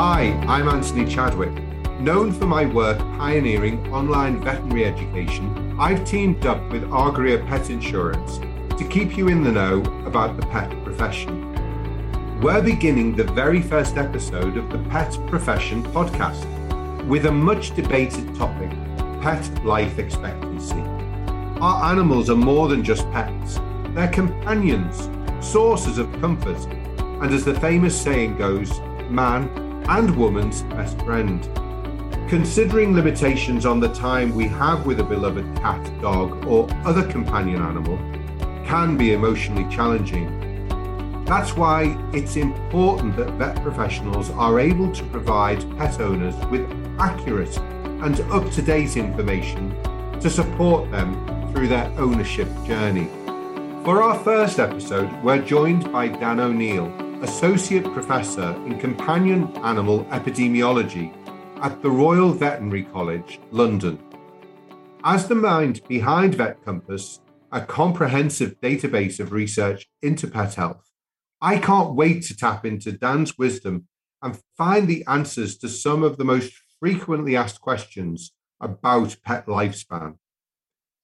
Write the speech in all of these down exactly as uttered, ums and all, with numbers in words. Hi, I'm Anthony Chadwick. Known for my work pioneering online veterinary education, I've teamed up with Agria Pet Insurance to keep you in the know about the pet profession. We're beginning the very first episode of the Pet Profession Podcast with a much debated topic, pet life expectancy. Our animals are more than just pets. They're companions, sources of comfort, and as the famous saying goes, man and woman's best friend. Considering limitations on the time we have with a beloved cat, dog, or other companion animal can be emotionally challenging. That's why it's important that vet professionals are able to provide pet owners with accurate and up-to-date information to support them through their ownership journey. For our first episode, we're joined by Dan O'Neill, Associate Professor in Companion Animal Epidemiology at the Royal Veterinary College, London. As the mind behind VetCompass, a comprehensive database of research into pet health, I can't wait to tap into Dan's wisdom and find the answers to some of the most frequently asked questions about pet lifespan.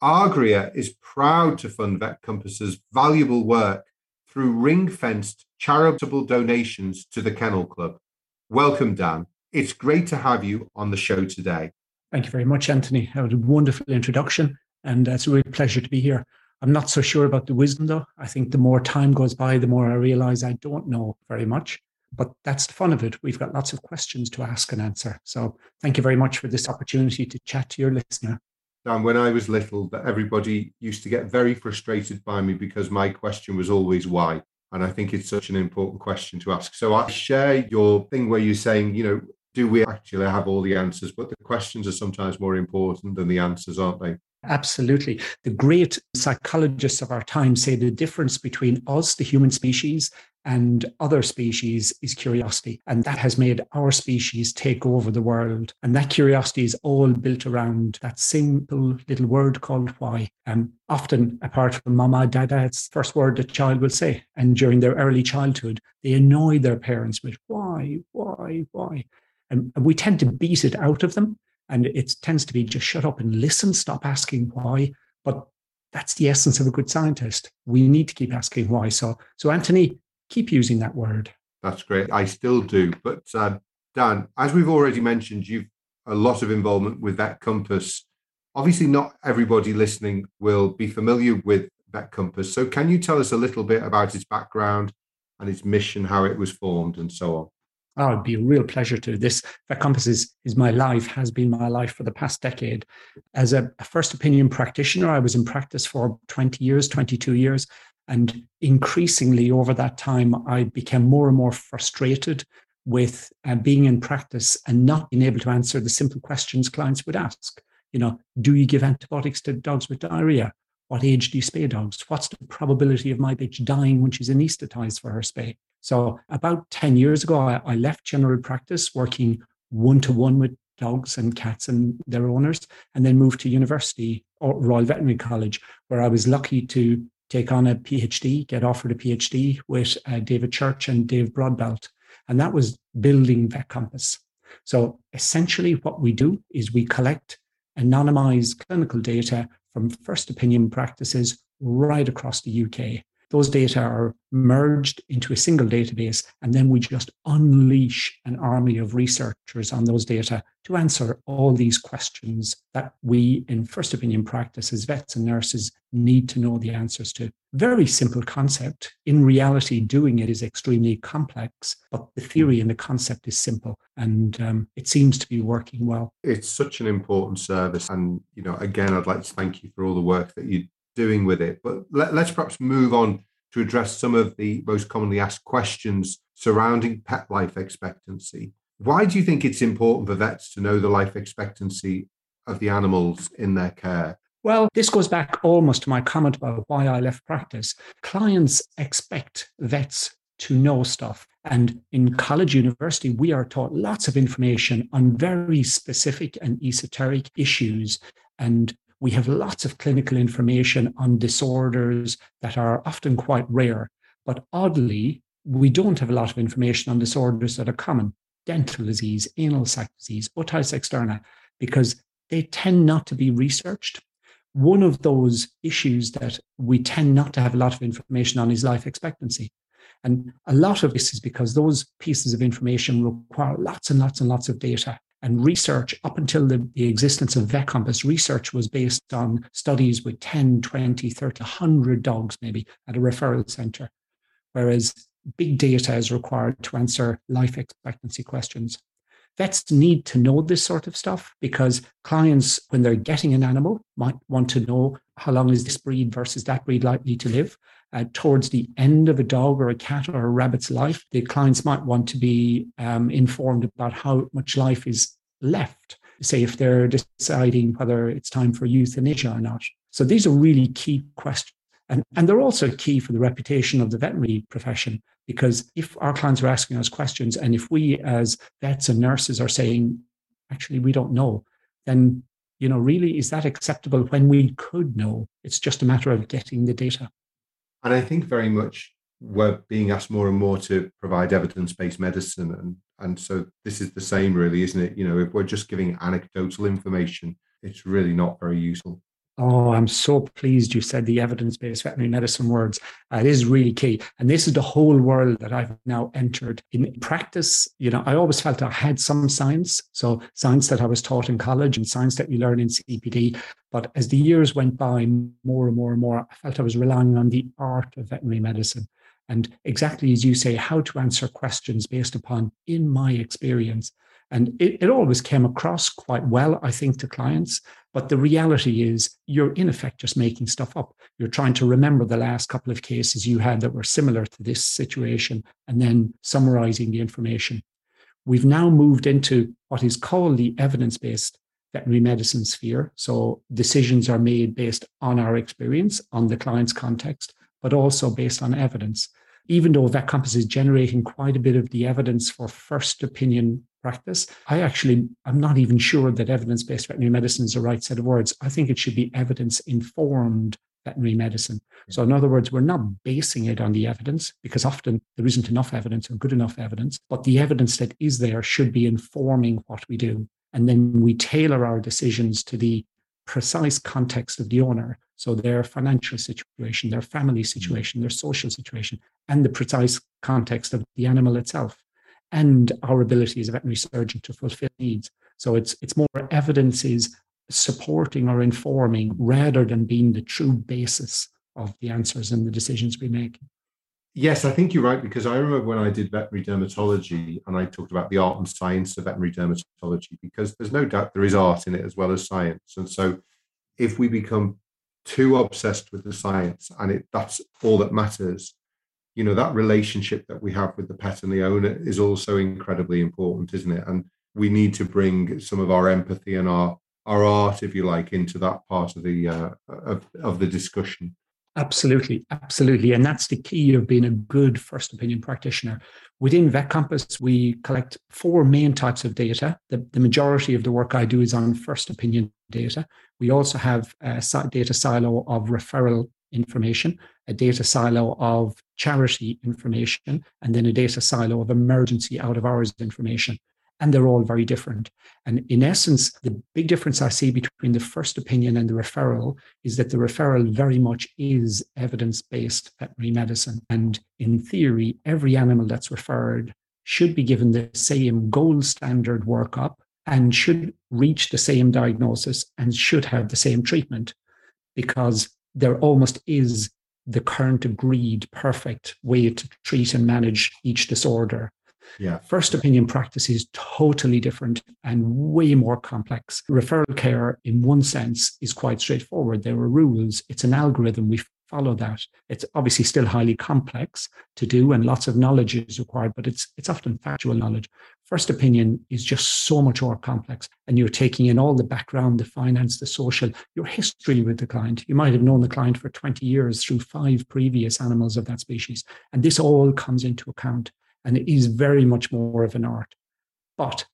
Agria is proud to fund VetCompass's valuable work through ring-fenced charitable donations to the Kennel Club. Welcome, Dan. It's great to have you on the show today. Thank you very much, Anthony. That was a wonderful introduction, and it's a real pleasure to be here. I'm not so sure about the wisdom, though. I think the more time goes by, the more I realise I don't know very much, but that's the fun of it. We've got lots of questions to ask and answer. So thank you very much for this opportunity to chat to your listener. Dan, when I was little, everybody used to get very frustrated by me because my question was always why. And I think it's such an important question to ask. So I share your thing where you're saying, you know, do we actually have all the answers? But the questions are sometimes more important than the answers, aren't they? Absolutely. The great psychologists of our time say the difference between us, the human species, and other species is curiosity. And that has made our species take over the world. And that curiosity is all built around that simple little word called why. And um, often, apart from mama, dada, it's the first word the child will say. And during their early childhood, they annoy their parents with why, why, why. And we tend to beat it out of them. And it tends to be just shut up and listen, stop asking why. But that's the essence of a good scientist. We need to keep asking why. So, so Anthony, keep using that word. That's great. I still do. But uh, Dan, as we've already mentioned, you've a lot of involvement with VetCompass. Obviously, not everybody listening will be familiar with VetCompass. So can you tell us a little bit about its background and its mission, how it was formed and so on? Oh, it'd be a real pleasure to. This VetCompass is, is my life, has been my life for the past decade. As a first opinion practitioner, I was in practice for twenty years, twenty-two years. And increasingly over that time, I became more and more frustrated with uh, being in practice and not being able to answer the simple questions clients would ask. You know, do you give antibiotics to dogs with diarrhea? What age do you spay dogs? What's the probability of my bitch dying when she's anesthetized for her spay? So about ten years ago, I, I left general practice working one-to-one with dogs and cats and their owners, and then moved to university or Royal Veterinary College, where I was lucky to take on a PhD, get offered a PhD with uh, David Church and Dave Brodbelt. And that was building VetCompass. So essentially what we do is we collect anonymized clinical data from first opinion practices right across the U K. Those data are merged into a single database, and then we just unleash an army of researchers on those data to answer all these questions that we in first opinion practice as vets and nurses need to know the answers to. Very simple concept. In reality, doing it is extremely complex, but the theory and the concept is simple, and um, it seems to be working well. It's such an important service. And, you know, again, I'd like to thank you for all the work that you doing with it. But let, let's perhaps move on to address some of the most commonly asked questions surrounding pet life expectancy. Why do you think it's important for vets to know the life expectancy of the animals in their care? Well, this goes back almost to my comment about why I left practice. Clients expect vets to know stuff. And in college, university, we are taught lots of information on very specific and esoteric issues. And we have lots of clinical information on disorders that are often quite rare, but oddly, we don't have a lot of information on disorders that are common. dental disease, anal sac disease, otitis externa, because they tend not to be researched. One of those issues that we tend not to have a lot of information on is life expectancy. And a lot of this is because those pieces of information require lots and lots and lots of data. And research, up until the, the existence of VetCompass, research was based on studies with ten, twenty, thirty, one hundred dogs maybe at a referral centre, whereas big data is required to answer life expectancy questions. Vets need to know this sort of stuff because clients, when they're getting an animal, might want to know how long is this breed versus that breed likely to live. Uh, towards the end of a dog or a cat or a rabbit's life, the clients might want to be um, informed about how much life is left, say if they're deciding whether it's time for euthanasia or not. So these are really key questions. And, and they're also key for the reputation of the veterinary profession, because if our clients are asking us questions and if we as vets and nurses are saying, actually, we don't know, then, you know, really, is that acceptable when we could know? It's just a matter of getting the data. And I think very much we're being asked more and more to provide evidence-based medicine. And, and so this is the same, really, isn't it? You know, if we're just giving anecdotal information, it's really not very useful. Oh, I'm so pleased you said the evidence-based veterinary medicine words. Uh, it is really key. And this is the whole world that I've now entered. In practice, you know, I always felt I had some science. So science that I was taught in college and science that you learn in C P D. But as the years went by, more and more and more, I felt I was relying on the art of veterinary medicine. And exactly as you say, how to answer questions based upon, in my experience. And it, it always came across quite well, I think, to clients. But the reality is you're in effect just making stuff up. You're trying to remember the last couple of cases you had that were similar to this situation and then summarizing the information. We've now moved into what is called the evidence-based veterinary medicine sphere. So decisions are made based on our experience, on the client's context, but also based on evidence. Even though VetCompass is generating quite a bit of the evidence for first opinion practice, I actually, I'm not even sure that evidence-based veterinary medicine is the right set of words. I think it should be evidence-informed veterinary medicine. So in other words, we're not basing it on the evidence, because often there isn't enough evidence or good enough evidence, but the evidence that is there should be informing what we do. And then we tailor our decisions to the precise context of the owner. So their financial situation, their family situation, their social situation, and the precise context of the animal itself, and our ability as a veterinary surgeon to fulfill needs. So it's it's more evidence is supporting or informing rather than being the true basis of the answers and the decisions we make. Yes, I think you're right, because I remember when I did veterinary dermatology and I talked about the art and science of veterinary dermatology, because there's no doubt there is art in it as well as science. And so if we become too obsessed with the science and it that's all that matters, you know, that relationship that we have with the pet and the owner is also incredibly important, isn't it? And we need to bring some of our empathy and our our art, if you like, into that part of the uh, of, of the discussion. Absolutely, absolutely. And that's the key of being a good first opinion practitioner. Within VetCompass, we collect four main types of data. The, the majority of the work I do is on first opinion data. We also have a data silo of referral information, a data silo of charity information, and then a data silo of emergency out-of-hours information. And they're all very different. And in essence, the big difference I see between the first opinion and the referral is that the referral very much is evidence-based veterinary medicine. And in theory, every animal that's referred should be given the same gold standard workup and should reach the same diagnosis and should have the same treatment, because there almost is the current agreed perfect way to treat and manage each disorder. Yeah. First opinion practice is totally different and way more complex. Referral care, in one sense, is quite straightforward. There are rules. It's an algorithm. We follow that. It's obviously still highly complex to do and lots of knowledge is required, but it's it's often factual knowledge. First opinion is just so much more complex, and you're taking in all the background, the finance, the social, your history with the client. You might have known the client for twenty years through five previous animals of that species, and this all comes into account. And it is very much more of an art. But,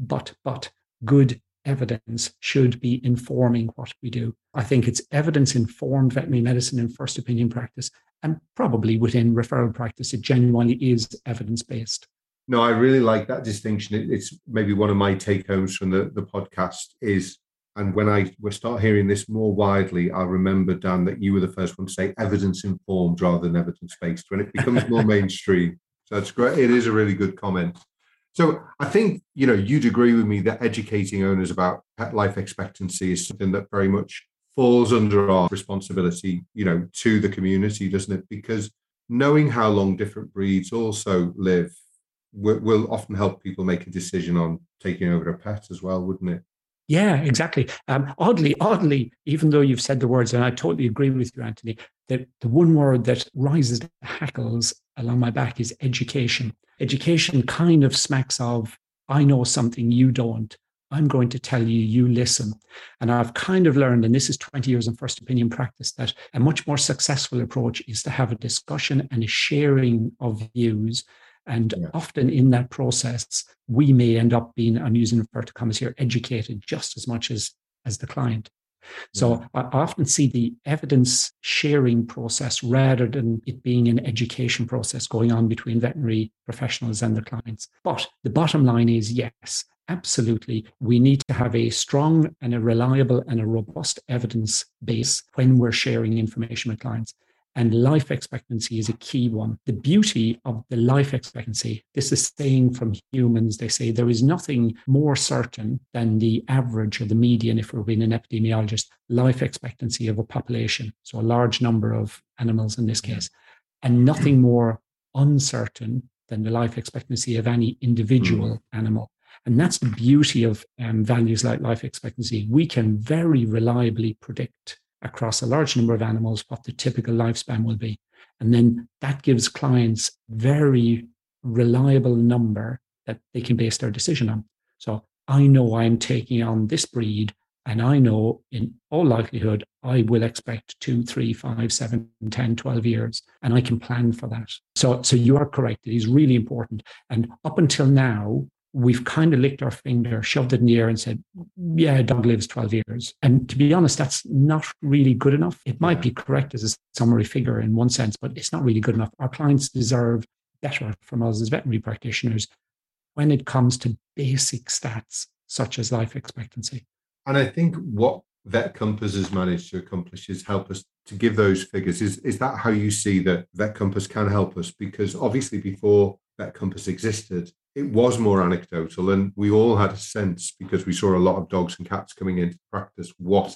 but, but good evidence should be informing what we do. I think it's evidence-informed veterinary medicine in first opinion practice, and probably within referral practice, it genuinely is evidence-based. No, I really like that distinction. It, it's maybe one of my take homes from the, the podcast is, and when I start hearing this more widely, I remember, Dan, that you were the first one to say evidence-informed rather than evidence-based when it becomes more mainstream. So it's great. It is a really good comment. So I think, you know, you'd agree with me that educating owners about pet life expectancy is something that very much falls under our responsibility, you know, to the community, doesn't it? Because knowing how long different breeds also live will often help people make a decision on taking over a pet as well, wouldn't it? Yeah, exactly. Um, oddly, oddly, even though you've said the words, and I totally agree with you, Anthony, that the one word that rises the hackles along my back is education. Education kind of smacks of, I know something you don't. I'm going to tell you, you listen. And I've kind of learned, and this is twenty years in first opinion practice, that a much more successful approach is to have a discussion and a sharing of views. And yeah. often in that process, we may end up being, I'm using inverted commas here, educated just as much as, as the client. So yeah. I often see the evidence sharing process rather than it being an education process going on between veterinary professionals and their clients. But the bottom line is, yes, absolutely, we need to have a strong and a reliable and a robust evidence base when we're sharing information with clients. And life expectancy is a key one. The beauty of the life expectancy, this is saying from humans, they say there is nothing more certain than the average or the median, if we're being an epidemiologist, life expectancy of a population. So a large number of animals in this case, and nothing more uncertain than the life expectancy of any individual mm-hmm. animal. And that's the beauty of um, values like life expectancy. We can very reliably predict across a large number of animals what the typical lifespan will be. And then that gives clients very reliable number that they can base their decision on. So I know I'm taking on this breed, and I know in all likelihood, I will expect two, three, five, seven, ten, twelve years, and I can plan for that. So, so you are correct. It is really important. And up until now, we've kind of licked our finger, shoved it in the air and said, yeah, a dog lives twelve years. And to be honest, that's not really good enough. It might be correct as a summary figure in one sense, but it's not really good enough. Our clients deserve better from us as veterinary practitioners when it comes to basic stats, such as life expectancy. And I think what VetCompass has managed to accomplish is help us to give those figures. Is, is that how you see that VetCompass can help us? Because obviously before VetCompass existed, it was more anecdotal, and we all had a sense, because we saw a lot of dogs and cats coming into practice, what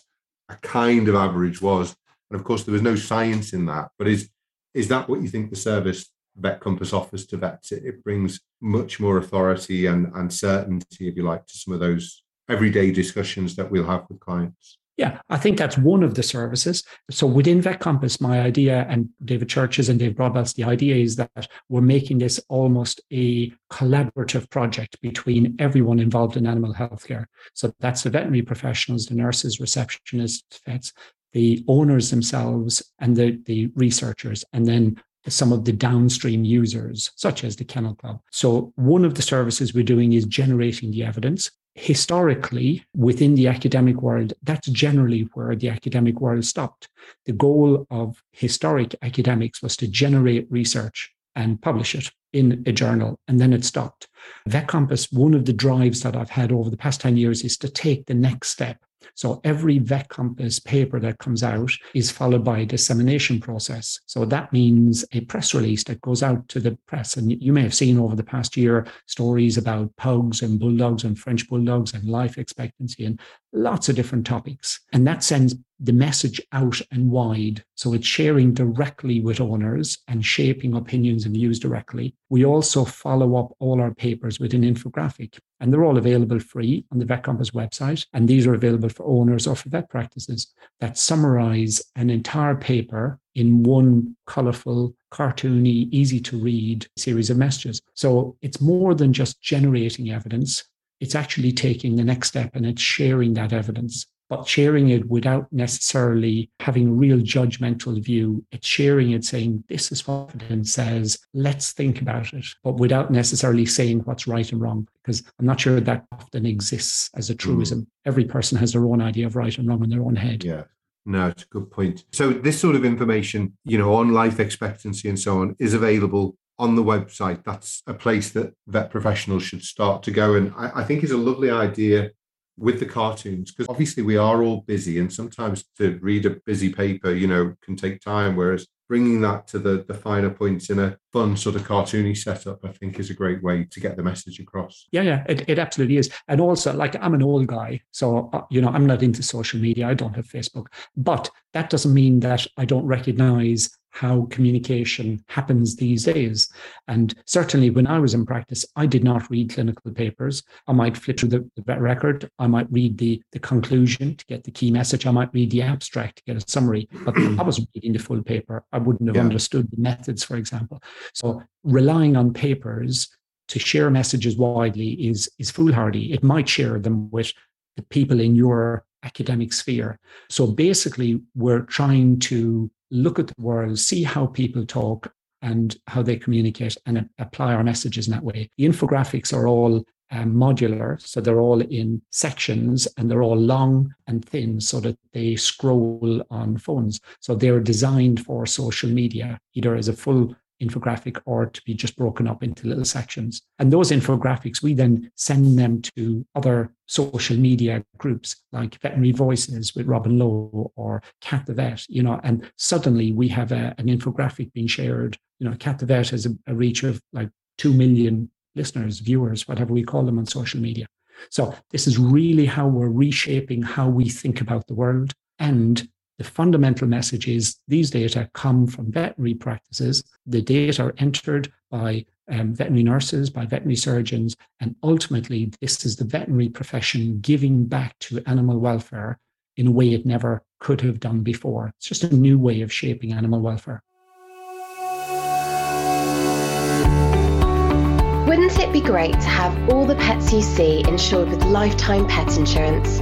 a kind of average was. And of course, there was no science in that. But is is that what you think the service VetCompass offers to vets? It, it brings much more authority and, and certainty, if you like, to some of those everyday discussions that we'll have with clients. Yeah, I think that's one of the services. So within VetCompass, my idea, and David Church's and Dave Brodbelt's, the idea is that we're making this almost a collaborative project between everyone involved in animal healthcare. So that's the veterinary professionals, the nurses, receptionists, vets, the owners themselves, and the, the researchers, and then some of the downstream users, such as the Kennel Club. So one of the services we're doing is generating the evidence. Historically, within the academic world, that's generally where the academic world stopped. The goal of historic academics was to generate research and publish it in a journal, and then it stopped. VetCompass, one of the drives that I've had over the past ten years is to take the next step. So every VetCompass paper that comes out is followed by a dissemination process. So that means a press release that goes out to the press. And you may have seen over the past year stories about pugs and bulldogs and French bulldogs and life expectancy and lots of different topics. And that sends the message out and wide. So it's sharing directly with owners and shaping opinions and views directly. We also follow up all our papers with an infographic, and they're all available free on the VetCompass website. And these are available for owners or for vet practices that summarize an entire paper in one colorful, cartoony, easy to read series of messages. So it's more than just generating evidence. It's actually taking the next step, and it's sharing that evidence, but sharing it without necessarily having a real judgmental view. It's sharing it saying, this is what evidence says, let's think about it, but without necessarily saying what's right and wrong, because I'm not sure that often exists as a truism. Mm. Every person has their own idea of right and wrong in their own head. Yeah, no, it's a good point. So this sort of information, you know, on life expectancy and so on is available on the website. That's a place that vet professionals should start to go. And I, I think is a lovely idea with the cartoons, because obviously we are all busy, and sometimes to read a busy paper, you know, can take time, whereas bringing that to the, the finer points in a fun sort of cartoony setup, I think, is a great way to get the message across. Yeah, yeah, it, it absolutely is. And also, like, I'm an old guy, so, uh, you know, I'm not into social media. I don't have Facebook. But that doesn't mean that I don't recognize how communication happens these days. And certainly when I was in practice, I did not read clinical papers. I might flip through the, the vet record. I might read the, the conclusion to get the key message. I might read the abstract to get a summary. But I wasn't reading the full paper. I wouldn't have yeah. understood the methods, for example. So relying on papers to share messages widely is, is foolhardy. It might share them with the people in your academic sphere. So basically, we're trying to look at the world, see how people talk and how they communicate, and apply our messages in that way. The infographics are all um, modular, so they're all in sections, and they're all long and thin so that they scroll on phones. So they're designed for social media, either as a full infographic or to be just broken up into little sections. And those infographics, we then send them to other social media groups like Veterinary Voices with Robin Lowe or Cat the Vet, you know, and suddenly we have a, an infographic being shared. You know, Cat the Vet has a, a reach of like two million listeners, viewers, whatever we call them on social media. So this is really how we're reshaping how we think about the world. And the fundamental message is these data come from veterinary practices. The data are entered by um, veterinary nurses, by veterinary surgeons, and ultimately this is the veterinary profession giving back to animal welfare in a way it never could have done before. It's just a new way of shaping animal welfare. Wouldn't it be great to have all the pets you see insured with lifetime pet insurance?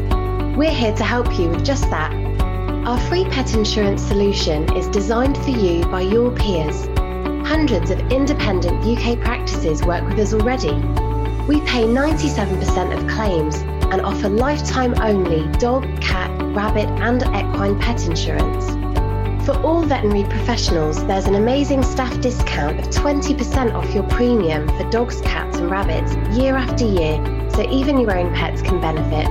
We're here to help you with just that. Our free pet insurance solution is designed for you by your peers. Hundreds of independent U K practices work with us already. We pay ninety-seven percent of claims and offer lifetime only dog, cat, rabbit and equine pet insurance. For all veterinary professionals, there's an amazing staff discount of twenty percent off your premium for dogs, cats and rabbits year after year, so even your own pets can benefit.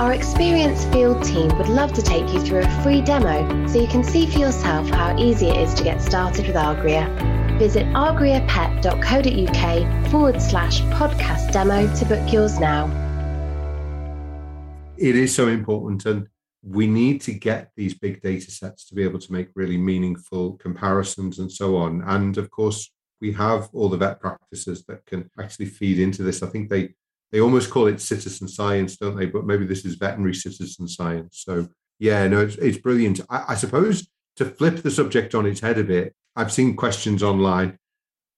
Our experienced field team would love to take you through a free demo so you can see for yourself how easy it is to get started with Agria. Visit agriapet.co.uk forward slash podcast demo to book yours now. It is so important, and we need to get these big data sets to be able to make really meaningful comparisons and so on. And of course, we have all the vet practices that can actually feed into this. I think they They almost call it citizen science, don't they? But maybe this is veterinary citizen science. So, yeah, no, it's, it's brilliant. I, I suppose to flip the subject on its head a bit, I've seen questions online.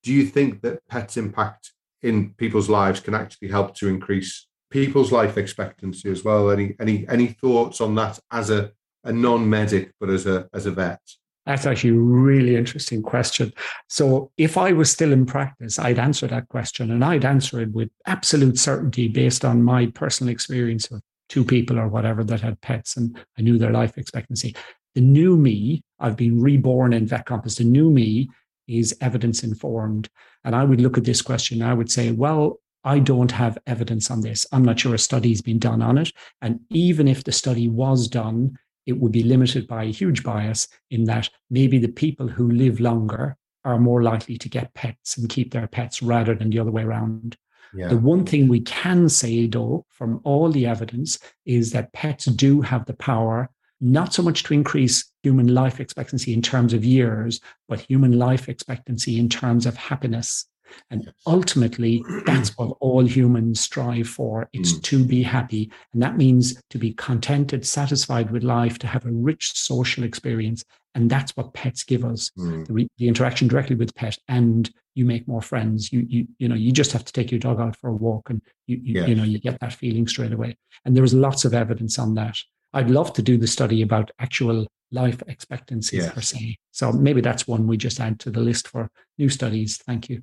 Do you think that pets' impact in people's lives can actually help to increase people's life expectancy as well? Any any any thoughts on that as a, a non-medic, but as a as a vet? That's actually a really interesting question. So if I was still in practice, I'd answer that question, and I'd answer it with absolute certainty based on my personal experience of two people or whatever that had pets, and I knew their life expectancy. The new me, I've been reborn in VetCompass, the new me is evidence-informed. And I would look at this question, and I would say, well, I don't have evidence on this. I'm not sure a study's been done on it. And even if the study was done, it would be limited by a huge bias in that maybe the people who live longer are more likely to get pets and keep their pets rather than the other way around. Yeah. The one thing we can say, though, from all the evidence is that pets do have the power, not so much to increase human life expectancy in terms of years, but human life expectancy in terms of happiness. And ultimately, that's what all humans strive for. It's mm. to be happy. And that means to be contented, satisfied with life, to have a rich social experience. And that's what pets give us, mm. the, re- the interaction directly with the pet. And you make more friends. You, you, you know, you just have to take your dog out for a walk and, you, you, yes. you know, you get that feeling straight away. And there is lots of evidence on that. I'd love to do the study about actual life expectancies yes. per se. So maybe that's one we just add to the list for new studies. Thank you.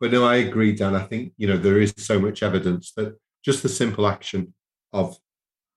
But no, I agree, Dan. I think, you know, there is so much evidence that just the simple action of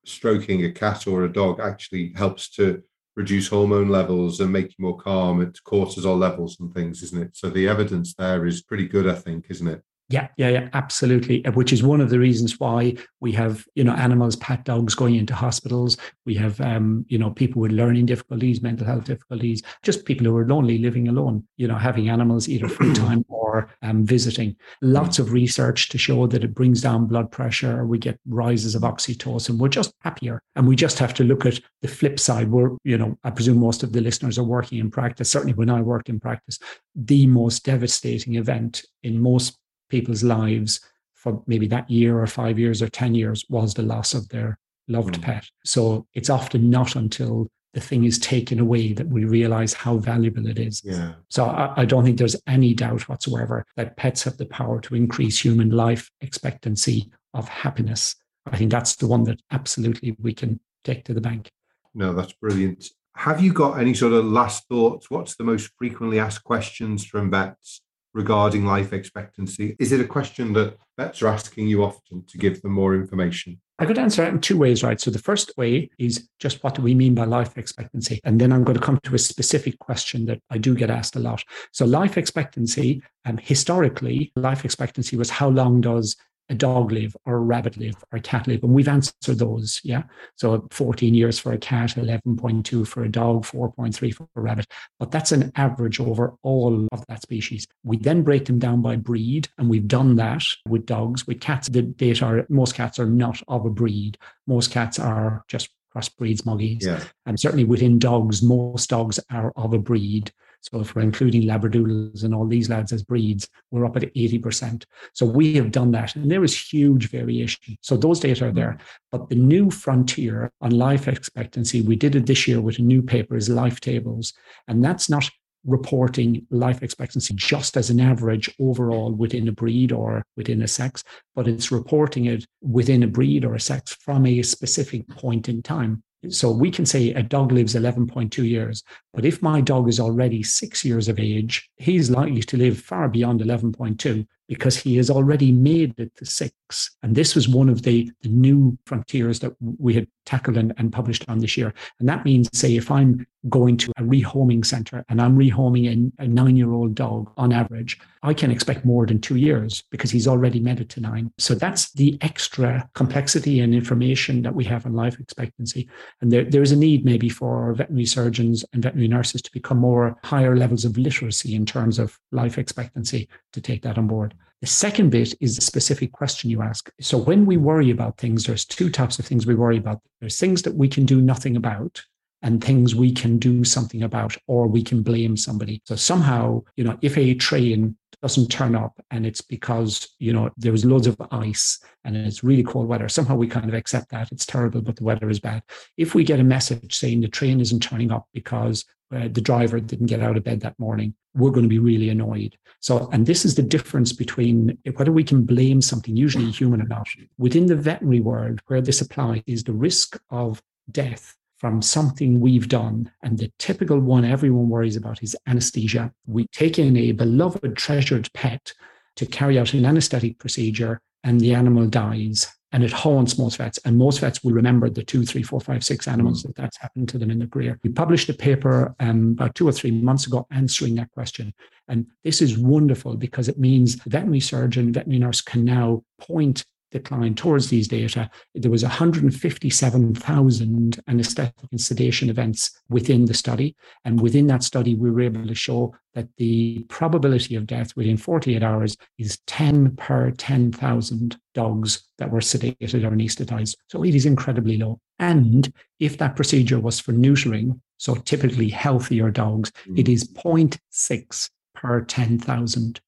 stroking a cat or a dog actually helps to reduce hormone levels and make you more calm at cortisol levels and things, isn't it? So the evidence there is pretty good, I think, isn't it? Yeah, yeah, yeah, absolutely. Which is one of the reasons why we have, you know, animals, pet dogs going into hospitals. We have, um, you know, people with learning difficulties, mental health difficulties, just people who are lonely, living alone, you know, having animals either full time or um, visiting. Lots of research to show that it brings down blood pressure. We get rises of oxytocin. We're just happier. And we just have to look at the flip side. We're, you know, I presume most of the listeners are working in practice. Certainly when I worked in practice, the most devastating event in most people's lives for maybe that year or five years or ten years was the loss of their loved mm. pet. So it's often not until the thing is taken away that we realize how valuable it is. Yeah. So I, I don't think there's any doubt whatsoever that pets have the power to increase human life expectancy of happiness. I think that's the one that absolutely we can take to the bank. No, that's brilliant. Have you got any sort of last thoughts? What's the most frequently asked questions from vets regarding life expectancy? Is it a question that vets are asking you often to give them more information? I could answer it in two ways, right? So the first way is just what do we mean by life expectancy? And then I'm going to come to a specific question that I do get asked a lot. So life expectancy, um, historically, life expectancy was how long does a dog live or a rabbit live or a cat live? And we've answered those, yeah? So fourteen years for a cat, eleven point two for a dog, four point three for a rabbit. But that's an average over all of that species. We then break them down by breed, and we've done that with dogs. With cats, the data are, most cats are not of a breed. Most cats are just crossbreeds, muggies. Yeah. And certainly within dogs, most dogs are of a breed. So if we're including Labradoodles and all these lads as breeds, we're up at eighty percent. So we have done that. And there is huge variation. So those data are there. But the new frontier on life expectancy, we did it this year with a new paper, is life tables. And that's not reporting life expectancy just as an average overall within a breed or within a sex, but it's reporting it within a breed or a sex from a specific point in time. So we can say a dog lives eleven point two years, but if my dog is already six years of age, he's likely to live far beyond eleven point two because he has already made it to six. And this was one of the, the new frontiers that we had tackled and, and published on this year. And that means, say, if I'm going to a rehoming center and I'm rehoming a, a nine-year-old dog on average, I can expect more than two years because he's already made it to nine. So that's the extra complexity and information that we have on life expectancy. And there, there is a need maybe for veterinary surgeons and veterinary nurses to become more higher levels of literacy in terms of life expectancy to take that on board. The second bit is the specific question you ask. So when we worry about things, there's two types of things we worry about. There's things that we can do nothing about and things we can do something about, or we can blame somebody. So somehow, you know, if a train doesn't turn up and it's because, you know, there was loads of ice and it's really cold weather, somehow we kind of accept that. It's terrible, but the weather is bad. If we get a message saying the train isn't turning up because Uh, the driver didn't get out of bed that morning, we're going to be really annoyed. So, and this is the difference between whether we can blame something, usually human or not. Within the veterinary world, where this applies is the risk of death from something we've done. And the typical one everyone worries about is anesthesia. We take in a beloved, treasured pet to carry out an anesthetic procedure and the animal dies. And it haunts most vets. And most vets will remember the two, three, four, five, six animals that that's happened to them in their career. We published a paper um, about two or three months ago answering that question. And this is wonderful because it means the veterinary surgeon, veterinary nurse can now point the client towards these data. There was one hundred fifty-seven thousand anesthetic and sedation events within the study. And within that study, we were able to show that the probability of death within forty-eight hours is ten per ten thousand dogs that were sedated or anesthetized. So it is incredibly low. And if that procedure was for neutering, so typically healthier dogs, mm. it is zero point six per ten thousand.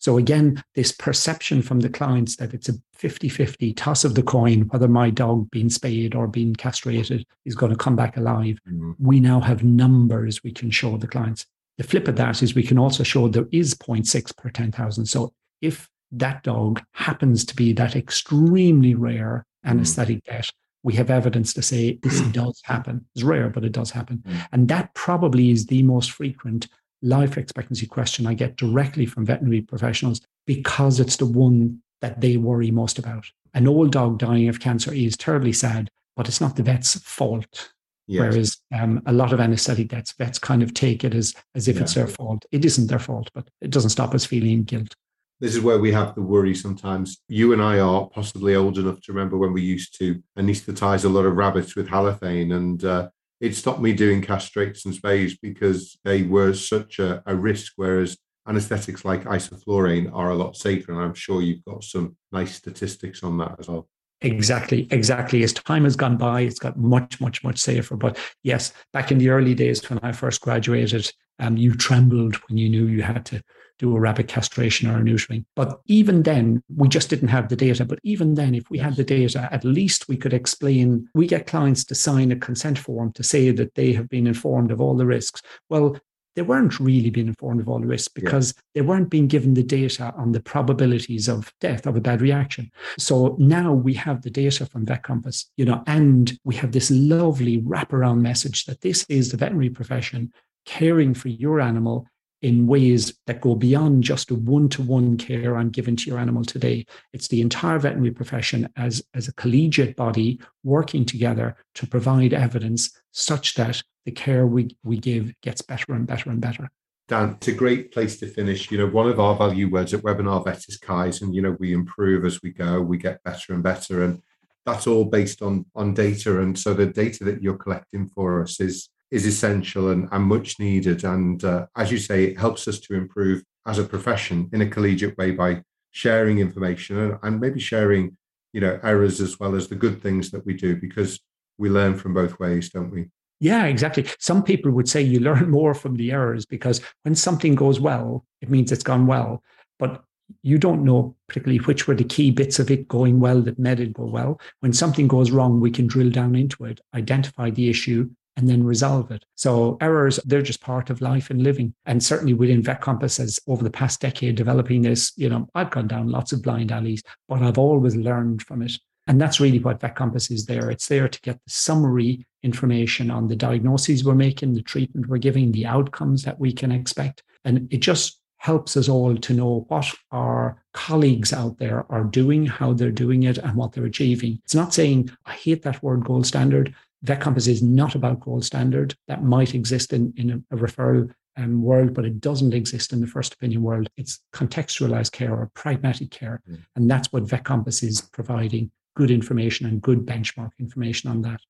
So again, this perception from the clients that it's a fifty-fifty toss of the coin, whether my dog being spayed or being castrated is going to come back alive. Mm-hmm. We now have numbers we can show the clients. The flip of that is we can also show there is zero point six per ten thousand. So if that dog happens to be that extremely rare mm-hmm. anesthetic death, we have evidence to say this does happen. It's rare, but it does happen. Mm-hmm. And that probably is the most frequent life expectancy question I get directly from veterinary professionals because it's the one that they worry most about. An old dog dying of cancer is terribly sad, but it's not the vet's fault. Yes. Whereas um, a lot of anaesthetic vets, vets kind of take it as, as if yeah. it's their fault. It isn't their fault, but it doesn't stop us feeling guilt. This is where we have the worry sometimes. You and I are possibly old enough to remember when we used to anaesthetize a lot of rabbits with halothane, and uh, it stopped me doing castrates and spays because they were such a, a risk, whereas anaesthetics like isoflurane are a lot safer, and I'm sure you've got some nice statistics on that as well. Exactly, exactly. As time has gone by, it's got much, much, much safer. But yes, back in the early days when I first graduated, um, you trembled when you knew you had to do a rabbit castration or a neutering. But even then, we just didn't have the data. But even then, if we had the data, at least we could explain. We get clients to sign a consent form to say that they have been informed of all the risks. Well, they weren't really being informed of all the risks because yeah. they weren't being given the data on the probabilities of death of a bad reaction. So now we have the data from VetCompass, you know, and we have this lovely wraparound message that this is the veterinary profession caring for your animal in ways that go beyond just a one-to-one care I'm giving to your animal today. It's the entire veterinary profession as, as a collegiate body working together to provide evidence such that the care we, we give gets better and better and better. Dan, it's a great place to finish. You know, one of our value words at Webinar Vet is Kaizen. You know, we improve as we go, we get better and better. And that's all based on, on data. And so the data that you're collecting for us is, is essential and, and much needed. And uh, as you say, it helps us to improve as a profession in a collegiate way by sharing information and, and maybe sharing, you know, errors as well as the good things that we do, because we learn from both ways, don't we? Yeah, exactly. Some people would say you learn more from the errors because when something goes well, it means it's gone well. But you don't know particularly which were the key bits of it going well that made it go well. When something goes wrong, we can drill down into it, identify the issue, and then resolve it. So errors, they're just part of life and living. And certainly within VetCompass, as over the past decade developing this, you know, I've gone down lots of blind alleys, but I've always learned from it. And that's really what VetCompass is there. It's there to get the summary information on the diagnoses we're making, the treatment we're giving, the outcomes that we can expect. And it just helps us all to know what our colleagues out there are doing, how they're doing it, and what they're achieving. It's not saying, I hate that word gold standard. VetCompass is not about gold standard. That might exist in, in a, a referral um, world, but it doesn't exist in the first opinion world. It's contextualized care or pragmatic care. Mm. And that's what VetCompass is providing. Good information and good benchmark information on that.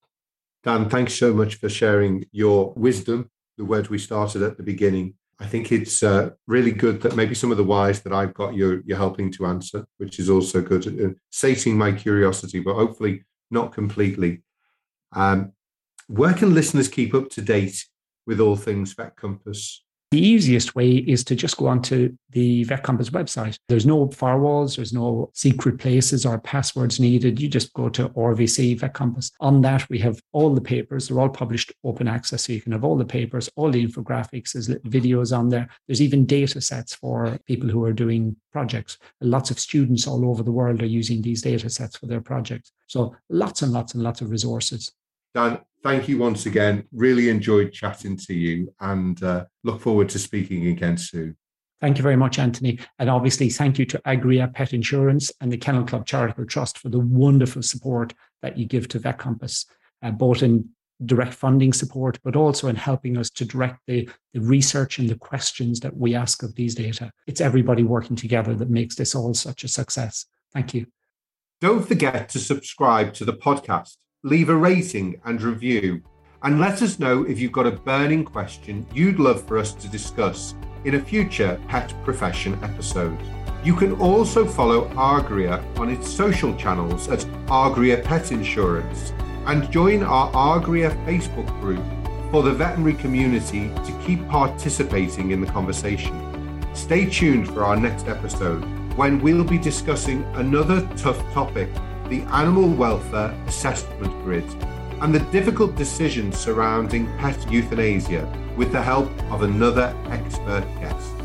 Dan, thanks so much for sharing your wisdom, the word we started at the beginning. I think it's uh, really good that maybe some of the whys that I've got, you're, you're helping to answer, which is also good, uh, sating my curiosity, but hopefully not completely. Um, where can listeners keep up to date with all things VetCompass? The easiest way is to just go onto the VetCompass website. There's no firewalls, there's no secret places or passwords needed. You just go to R V C VetCompass. On that, we have all the papers. They're all published open access, so you can have all the papers, all the infographics, there's little videos on there. There's even data sets for people who are doing projects. Lots of students all over the world are using these data sets for their projects. So lots and lots and lots of resources. Dan, thank you once again. Really enjoyed chatting to you and uh, look forward to speaking again soon. Thank you very much, Anthony. And obviously, thank you to Agria Pet Insurance and the Kennel Club Charitable Trust for the wonderful support that you give to VetCompass, uh, both in direct funding support, but also in helping us to direct the, the research and the questions that we ask of these data. It's everybody working together that makes this all such a success. Thank you. Don't forget to subscribe to the podcast. Leave a rating and review, and let us know if you've got a burning question you'd love for us to discuss in a future Pet Profession episode. You can also follow Agria on its social channels at Agria Pet Insurance and join our Agria Facebook group for the veterinary community to keep participating in the conversation. Stay tuned for our next episode when we'll be discussing another tough topic, the Animal Welfare Assessment Grid, and the difficult decisions surrounding pet euthanasia with the help of another expert guest.